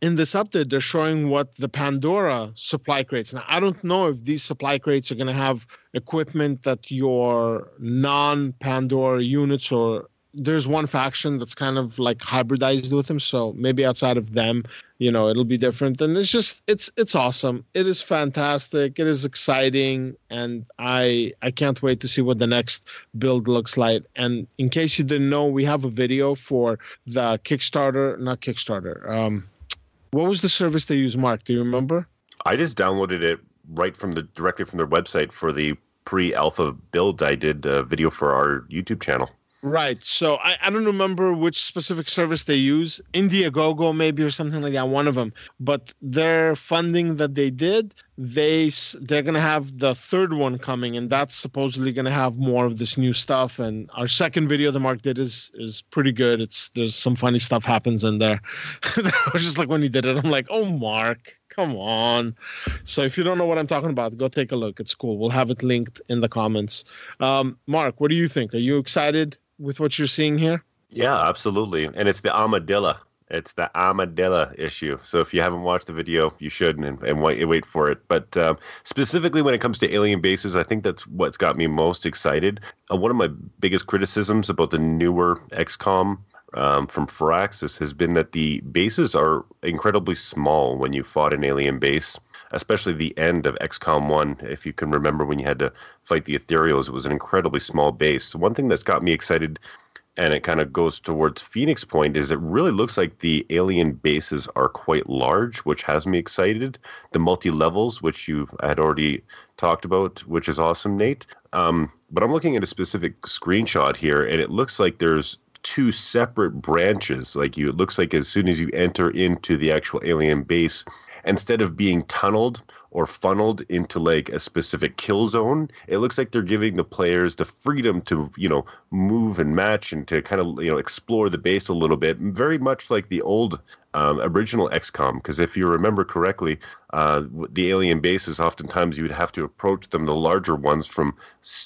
in this update, they're showing what the Pandora supply crates. Now, I don't know if these supply crates are going to have equipment that your non-Pandora units or there's one faction that's kind of like hybridized with him. So maybe outside of them, you know, it'll be different. And it's just, it's, it's awesome. It is fantastic. It is exciting. And I, I can't wait to see what the next build looks like. And in case you didn't know, we have a video for the Kickstarter, not Kickstarter. Um, what was the service they used, Mark? Do you remember? I just downloaded it right from the, directly from their website for the pre-alpha build. I did a video for our YouTube channel. Right. So I, I don't remember which specific service they use, Indiegogo maybe or something like that, one of them. But their funding that they did, they, they're going to have the third one coming, and that's supposedly going to have more of this new stuff. And our second video that Mark did is is pretty good. It's There's some funny stuff happens in there. I was just like, when he did it, I'm like, oh, Mark, come on. So if you don't know what I'm talking about, go take a look. It's cool. We'll have it linked in the comments. Um, Mark, what do you think? Are you excited with what you're seeing here? Yeah, absolutely. And it's the armadillo. It's the armadillo issue. So if you haven't watched the video, you should, and, and wait, wait for it. But um, specifically when it comes to alien bases, I think that's what's got me most excited. Uh, one of my biggest criticisms about the newer X COM um, from Firaxis has been that the bases are incredibly small when you fought an alien base, especially the end of X COM one. If you can remember when you had to fight the Ethereals, it was an incredibly small base. So one thing that's got me excited, and it kind of goes towards Phoenix Point, is it really looks like the alien bases are quite large, which has me excited. The multi-levels, which you had already talked about, which is awesome, Nate. Um, but I'm looking at a specific screenshot here, and it looks like there's two separate branches. Like you, it looks like as soon as you enter into the actual alien base, instead of being tunneled or funneled into like a specific kill zone, it looks like they're giving the players the freedom to, you know, move and match and to kind of, you know, explore the base a little bit, very much like the old um, original X COM. Because if you remember correctly, uh, the alien bases, oftentimes you would have to approach them, the larger ones, from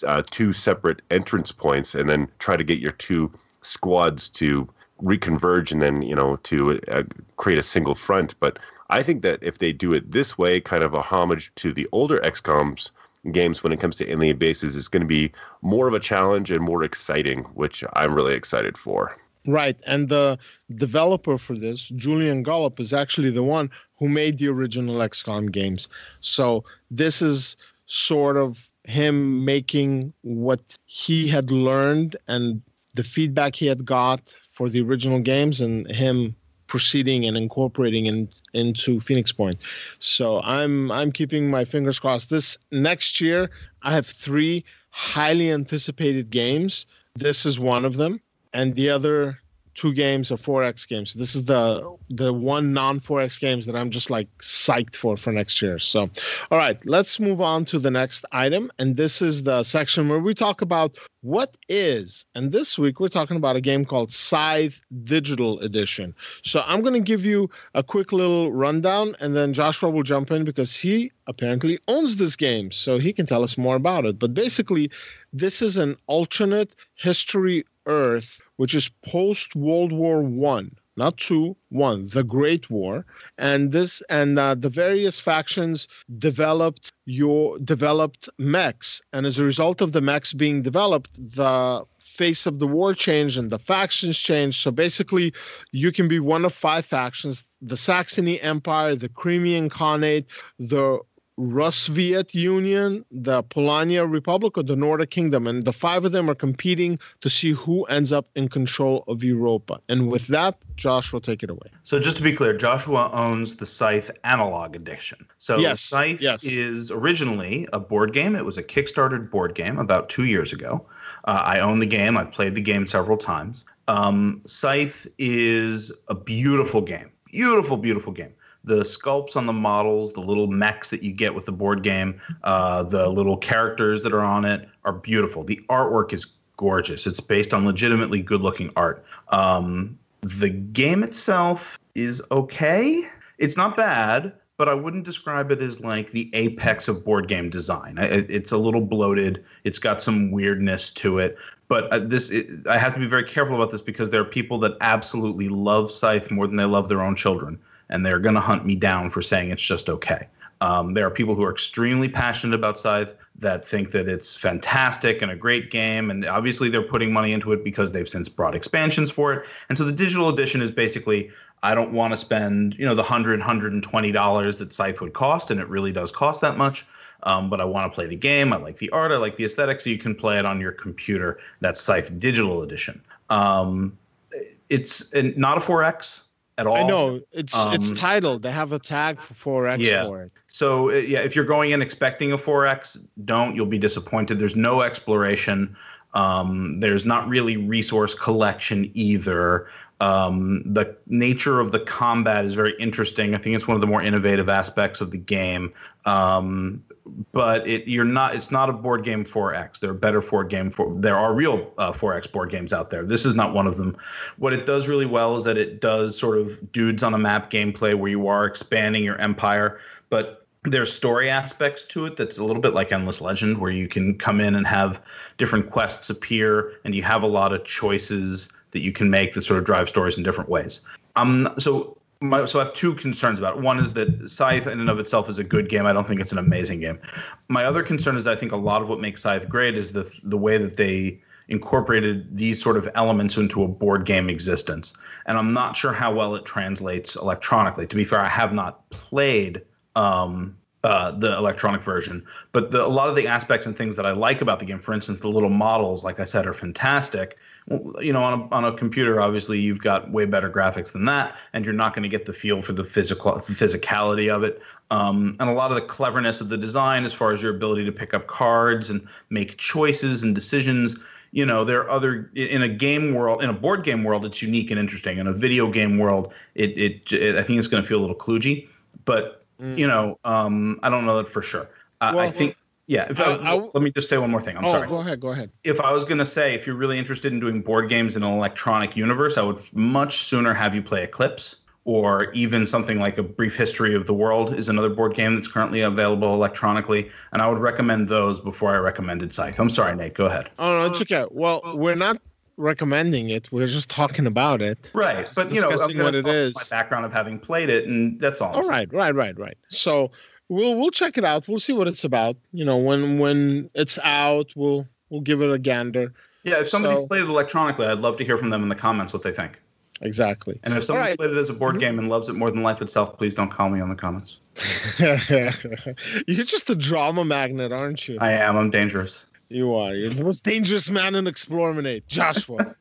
uh, two separate entrance points, and then try to get your two squads to reconverge and then, you know, to uh, create a single front. But I think that if they do it this way, kind of a homage to the older X COMs games when it comes to alien bases, it's going to be more of a challenge and more exciting, which I'm really excited for. Right. And the developer for this, Julian Gollop, is actually the one who made the original X COM games. So this is sort of him making what he had learned and the feedback he had got for the original games, and him proceeding and incorporating in, into Phoenix Point. So I'm I'm keeping my fingers crossed. This next year, I have three highly anticipated games. This is one of them, and the other two games are Forex games. This is the the one non-Forex games that I'm just like psyched for for next year. So, all right, let's move on to the next item, and this is the section where we talk about what is. And this week we're talking about a game called Scythe Digital Edition. So I'm going to give you a quick little rundown, and then Joshua will jump in because he apparently owns this game, so he can tell us more about it. But basically, this is an alternate history Earth, which is post-World War One, not two, one, the Great War. And this and uh, the various factions developed your developed mechs. And as a result of the mechs being developed, the face of the war changed and the factions changed. So basically, you can be one of five factions: the Saxony Empire, the Crimean Khanate, the Rusviet Union, the Polonia Republic, or the Nordic Kingdom. And the five of them are competing to see who ends up in control of Europa. And with that, Joshua, take it away. So just to be clear, Joshua owns the Scythe Analog Edition. So yes, Scythe yes. is originally a board game. It was a Kickstarter board game about two years ago. Uh, I own the game. I've played the game several times. Um, Scythe is a beautiful game. Beautiful, beautiful game. The sculpts on the models, the little mechs that you get with the board game, uh, the little characters that are on it are beautiful. The artwork is gorgeous. It's based on legitimately good-looking art. Um, the game itself is okay. It's not bad, but I wouldn't describe it as like the apex of board game design. It's a little bloated. It's got some weirdness to it. But this, it, I have to be very careful about this because there are people that absolutely love Scythe more than they love their own children. And they're going to hunt me down for saying it's just okay. Um, there are people who are extremely passionate about Scythe that think that it's fantastic and a great game, and obviously they're putting money into it because they've since brought expansions for it. And so the digital edition is basically, I don't want to spend, you know, the one hundred dollars, one hundred twenty dollars that Scythe would cost, and it really does cost that much. Um, but I want to play the game. I like the art. I like the aesthetics. So you can play it on your computer. That's Scythe Digital Edition. Um, it's not a four X at all. I know. It's um, it's titled. They have a tag for four X yeah. for it. So, yeah, if you're going in expecting a four X, don't. You'll be disappointed. There's no exploration. Um, there's not really resource collection either. Um, the nature of the combat is very interesting. I think it's one of the more innovative aspects of the game. Um, but it, you're not, it's not a board game four X. There are better board game for, there are real uh, four X board games out there. This is not one of them. What it does really well is that it does sort of dudes on a map gameplay where you are expanding your empire, but there's story aspects to it that's a little bit like Endless Legend, where you can come in and have different quests appear, and you have a lot of choices that you can make that sort of drive stories in different ways. Um, so my, so I have two concerns about it. One is that Scythe in and of itself is a good game. I don't think it's an amazing game. My other concern is that I think a lot of what makes Scythe great is the the way that they incorporated these sort of elements into a board game existence. And I'm not sure how well it translates electronically. To be fair, I have not played um, uh, the electronic version, but the, a lot of the aspects and things that I like about the game, for instance, the little models, like I said, are fantastic. You know, on a, on a computer, obviously, you've got way better graphics than that, and you're not going to get the feel for the physical physicality of it. Um, and a lot of the cleverness of the design, as far as your ability to pick up cards and make choices and decisions. You know, there are other in a game world, in a board game world, it's unique and interesting. In a video game world, it it, it I think it's going to feel a little kludgy, but mm. you know, um, I don't know that for sure. I, well, I think. Yeah, if I, I, I, let me just say one more thing. I'm oh, sorry. Go ahead, go ahead. If I was going to say, if you're really interested in doing board games in an electronic universe, I would much sooner have you play Eclipse, or even something like A Brief History of the World is another board game that's currently available electronically, and I would recommend those before I recommended Scythe. I'm sorry, Nate, go ahead. Oh, no, it's okay. Well, we're not recommending it. We're just talking about it. Right, just but, you know, I'm what it is. My background of having played it, and that's all. All right, right, right, right. So... We'll we'll check it out. We'll see what it's about. You know, when when it's out, we'll we'll give it a gander. Yeah, if somebody so, played it electronically, I'd love to hear from them in the comments what they think. Exactly. And if somebody right. played it as a board mm-hmm. game and loves it more than life itself, please don't call me on the comments. You're just a drama magnet, aren't you? I am. I'm dangerous. You are. You're the most dangerous man in Explorminate, Joshua.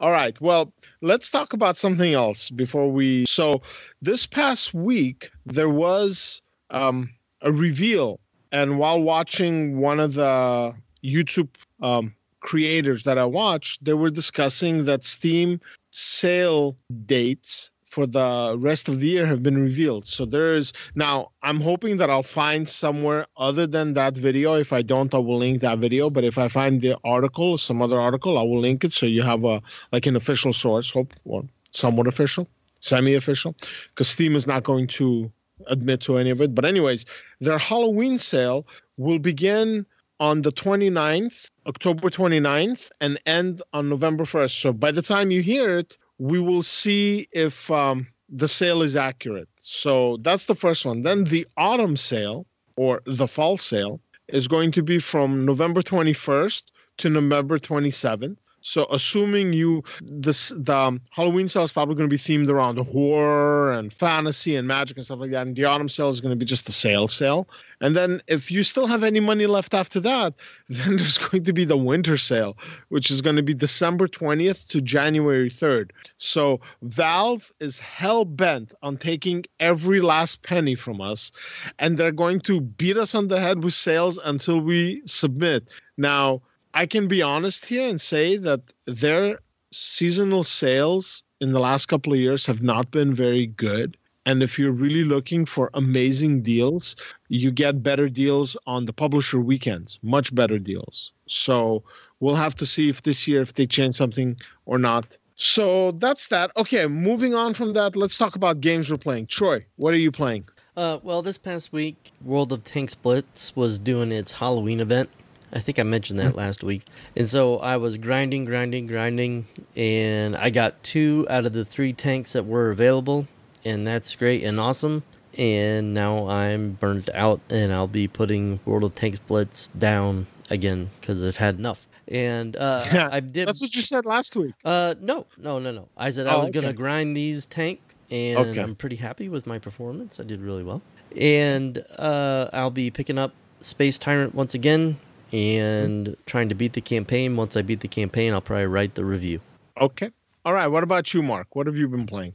All right. Well, let's talk about something else before we... So this past week, there was um, a reveal. And while watching one of the YouTube um, creators that I watched, they were discussing that Steam sale dates for the rest of the year have been revealed. So there is... Now, I'm hoping that I'll find somewhere other than that video. If I don't, I will link that video. But if I find the article, some other article, I will link it so you have a like an official source, hope or somewhat official, semi-official, because Steam is not going to admit to any of it. But anyways, their Halloween sale will begin on the twenty-ninth, October twenty-ninth, and end on November first. So by the time you hear it, we will see if um, the sale is accurate. So that's the first one. Then the autumn sale or the fall sale is going to be from November twenty-first to November twenty-seventh. So assuming you, this, the um, Halloween sale is probably going to be themed around horror and fantasy and magic and stuff like that. And the autumn sale is going to be just the sale sale. And then if you still have any money left after that, then there's going to be the winter sale, which is going to be December twentieth to January third. So Valve is hell-bent on taking every last penny from us. And they're going to beat us on the head with sales until we submit. Now, I can be honest here and say that their seasonal sales in the last couple of years have not been very good. And if you're really looking for amazing deals, you get better deals on the publisher weekends, much better deals. So we'll have to see if this year, if they change something or not. So that's that. Okay, moving on from that, let's talk about games we're playing. Troy, what are you playing? Uh, well, this past week, World of Tanks Blitz was doing its Halloween event. I think I mentioned that last week. And so I was grinding, grinding, grinding, and I got two out of the three tanks that were available, and that's great and awesome. and now I'm burnt out, and I'll be putting World of Tanks Blitz down again because I've had enough. And uh, yeah, I did. That's what you said last week. Uh, no, no, no, no. I said oh, I was okay. going to grind these tanks, and okay. I'm pretty happy with my performance. I did really well. And uh, I'll be picking up Space Tyrant once again and trying to beat the campaign. Once I beat the campaign, I'll probably write the review. Okay. All right. What about you, Mark? What have you been playing?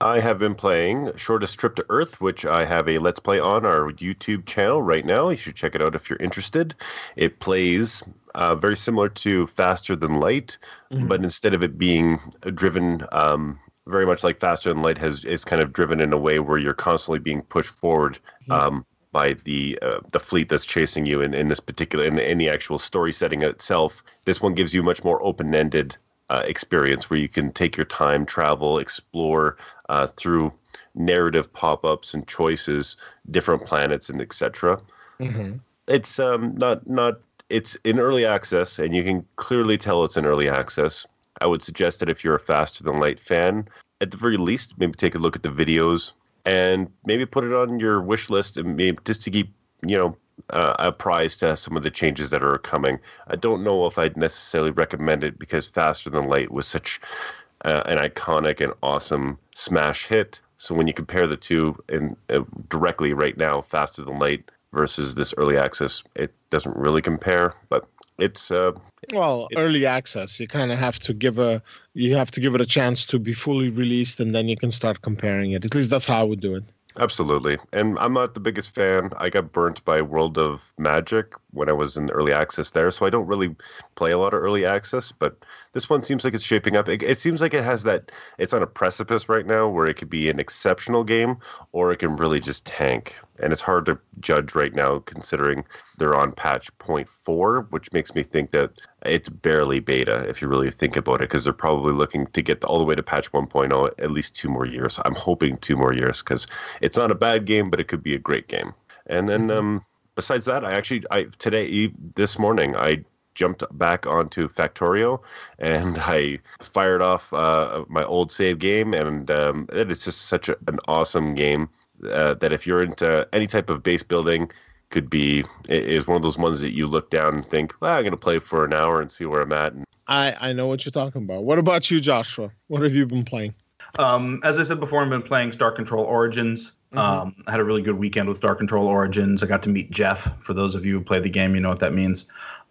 I have been playing Shortest Trip to Earth, which I have a Let's Play on our YouTube channel right now. You should check it out if you're interested. It plays uh, very similar to Faster Than Light, mm-hmm. but instead of it being driven um, very much like Faster Than Light, has is kind of driven in a way where you're constantly being pushed forward mm-hmm. um, by the uh, the fleet that's chasing you. In, in this particular, in the, in the actual story setting itself, this one gives you much more open-ended Uh, experience where you can take your time, travel, explore uh, through narrative pop-ups and choices, different planets, and et cetera. Mm-hmm. It's um, not not it's in early access, and you can clearly tell it's in early access. I would suggest that if you're a Faster Than Light fan, at the very least, maybe take a look at the videos and maybe put it on your wish list, and maybe just to keep you know. Uh, apprised to some of the changes that are coming. I don't know if I'd necessarily recommend it because Faster Than Light was such uh, an iconic and awesome smash hit. So when you compare the two in, uh, directly right now, Faster Than Light versus this early access, it doesn't really compare, but it's uh, well, it, early access. You kind of have to give a you have to give it a chance to be fully released, and then you can start comparing it. At least that's how I would do it. Absolutely. And I'm not the biggest fan. I got burnt by World of Magic when I was in early access there, so I don't really play a lot of early access, but this one seems like it's shaping up. It, it seems like it has that, it's on a precipice right now where it could be an exceptional game or it can really just tank. And it's hard to judge right now considering they're on patch point four, which makes me think that it's barely beta if you really think about it, because they're probably looking to get all the way to patch one point oh at least two more years. I'm hoping two more years because it's not a bad game, but it could be a great game. And then um, besides that, I actually I today, this morning, I jumped back onto Factorio and I fired off uh, my old save game. And um, it's just such a, an awesome game. Uh, that if you're into any type of base building, could be is one of those ones that you look down and think, well, I'm going to play for an hour and see where I'm at. And I, I know what you're talking about. What about you, Joshua? What have you been playing? Um, as I said before, I've been playing Star Control Origins. Mm-hmm. Um, I had a really good weekend with Star Control Origins. I got to meet Jeff. For those of you who play the game, you know what that means.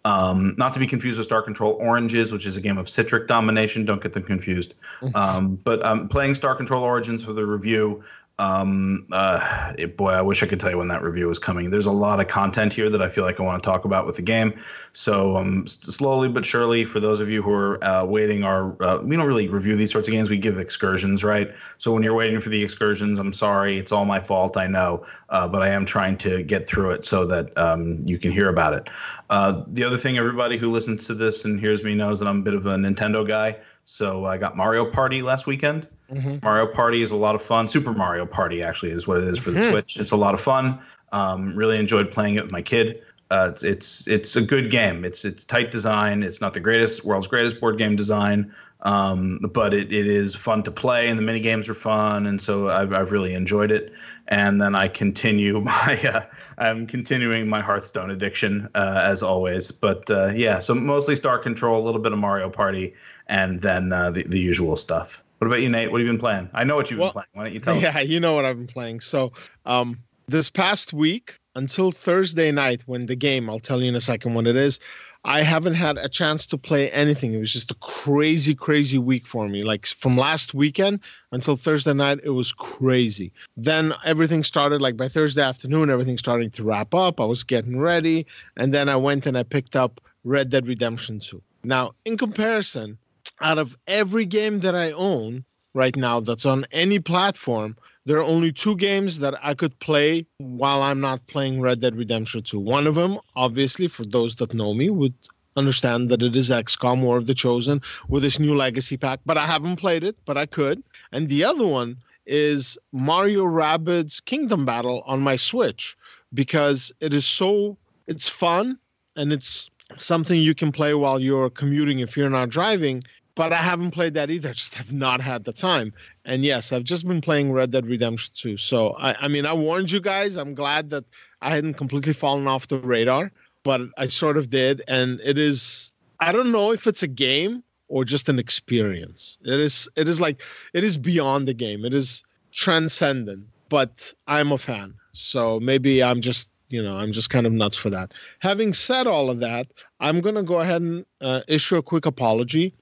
Um, not to be confused with Star Control Oranges, which is a game of Citric domination. Don't get them confused. um, but I'm playing Star Control Origins for the review. Um, uh, it, boy, I wish I could tell you when that review was coming. There's a lot of content here that I feel like I want to talk about with the game. So um, slowly but surely, for those of you who are uh, waiting, our uh, we don't really review these sorts of games. We give excursions, right? So when you're waiting for the excursions, I'm sorry. It's all my fault, I know. Uh, but I am trying to get through it so that um, you can hear about it. Uh, the other thing, everybody who listens to this and hears me knows that I'm a bit of a Nintendo guy. So I got Mario Party last weekend. Mm-hmm. Mario Party is a lot of fun. Super Mario Party actually is what it is for the mm-hmm. Switch. It's a lot of fun. Um, really enjoyed playing it with my kid. Uh, it's, it's it's a good game. It's it's tight design. It's not the greatest world's greatest board game design, um, but it, it is fun to play, and the mini games are fun. And so I've I've really enjoyed it. And then I continue my uh, I'm continuing my Hearthstone addiction uh, as always. But uh, yeah, so mostly Star Control, a little bit of Mario Party, and then uh, the the usual stuff. What about you, Nate? What have you been playing? I know what you've well, been playing. Why don't you tell me? Yeah, you know what I've been playing. So um, this past week until Thursday night when the game, I'll tell you in a second what it is, I haven't had a chance to play anything. It was just a crazy, crazy week for me. Like from last weekend until Thursday night, it was crazy. Then everything started, like by Thursday afternoon, everything started to wrap up. I was getting ready. And then I went and I picked up Red Dead Redemption two. Now, in comparison, out of every game that I own right now that's on any platform, there are only two games that I could play while I'm not playing Red Dead Redemption two. One of them, obviously, for those that know me, would understand that it is X COM War of the Chosen with this new legacy pack. But I haven't played it, but I could. And the other one is Mario Rabbids Kingdom Battle on my Switch because it is so, it's fun and it's something you can play while you're commuting if you're not driving. But I haven't played that either. I just have not had the time. And yes, I've just been playing Red Dead Redemption two. So, I, I mean, I warned you guys. I'm glad that I hadn't completely fallen off the radar, but I sort of did. And it is, I don't know if it's a game or just an experience. It is, it is like, it is beyond the game. It is transcendent, but I'm a fan. So maybe I'm just, you know, I'm just kind of nuts for that. Having said all of that, I'm going to go ahead and uh, issue a quick apology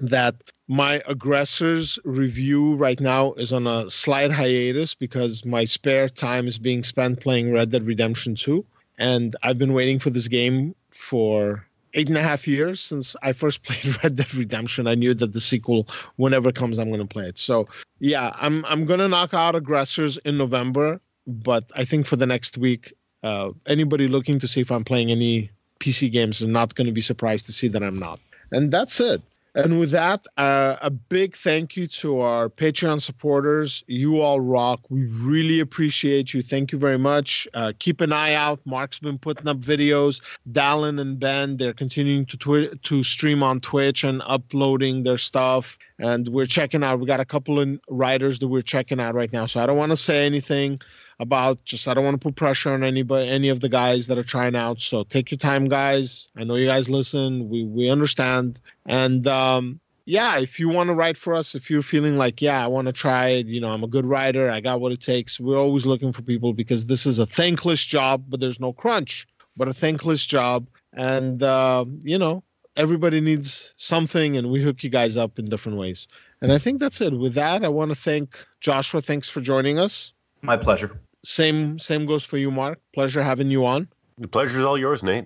that my Aggressors review right now is on a slight hiatus because my spare time is being spent playing Red Dead Redemption two. And I've been waiting for this game for eight and a half years since I first played Red Dead Redemption. I knew that the sequel, whenever it comes, I'm going to play it. So yeah, I'm I'm going to knock out Aggressors in November. But I think for the next week, uh, anybody looking to see if I'm playing any P C games are not going to be surprised to see that I'm not. And that's it. And with that, uh, a big thank you to our Patreon supporters. You all rock. We really appreciate you. Thank you very much. Uh, keep an eye out. Mark's been putting up videos. Dallin and Ben, they're continuing to twi- to stream on Twitch and uploading their stuff. And we're checking out. We got a couple of writers that we're checking out right now. So I don't want to say anything about just, I don't want to put pressure on anybody, any of the guys that are trying out. So take your time, guys. I know you guys listen. We we understand. And um, yeah, if you want to write for us, if you're feeling like, yeah, I want to try it, you know, I'm a good writer, I got what it takes. We're always looking for people because this is a thankless job, but there's no crunch, but a thankless job. And, uh, you know, everybody needs something, and we hook you guys up in different ways. And I think that's it. With that, I want to thank Joshua. Thanks for joining us. My pleasure. Same same goes for you, Mark. Pleasure having you on. The pleasure is all yours, Nate.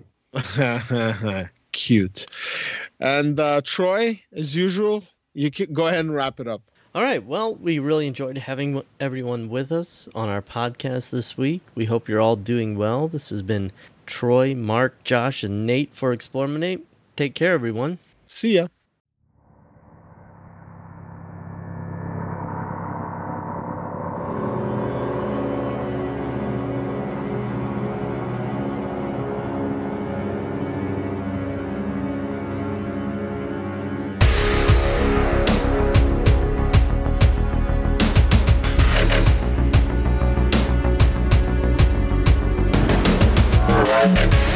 Cute. And uh, Troy, as usual, you can go ahead and wrap it up. All right. Well, we really enjoyed having everyone with us on our podcast this week. We hope you're all doing well. This has been Troy, Mark, Josh, and Nate for Explorminate. Take care, everyone. See ya. We'll be right back.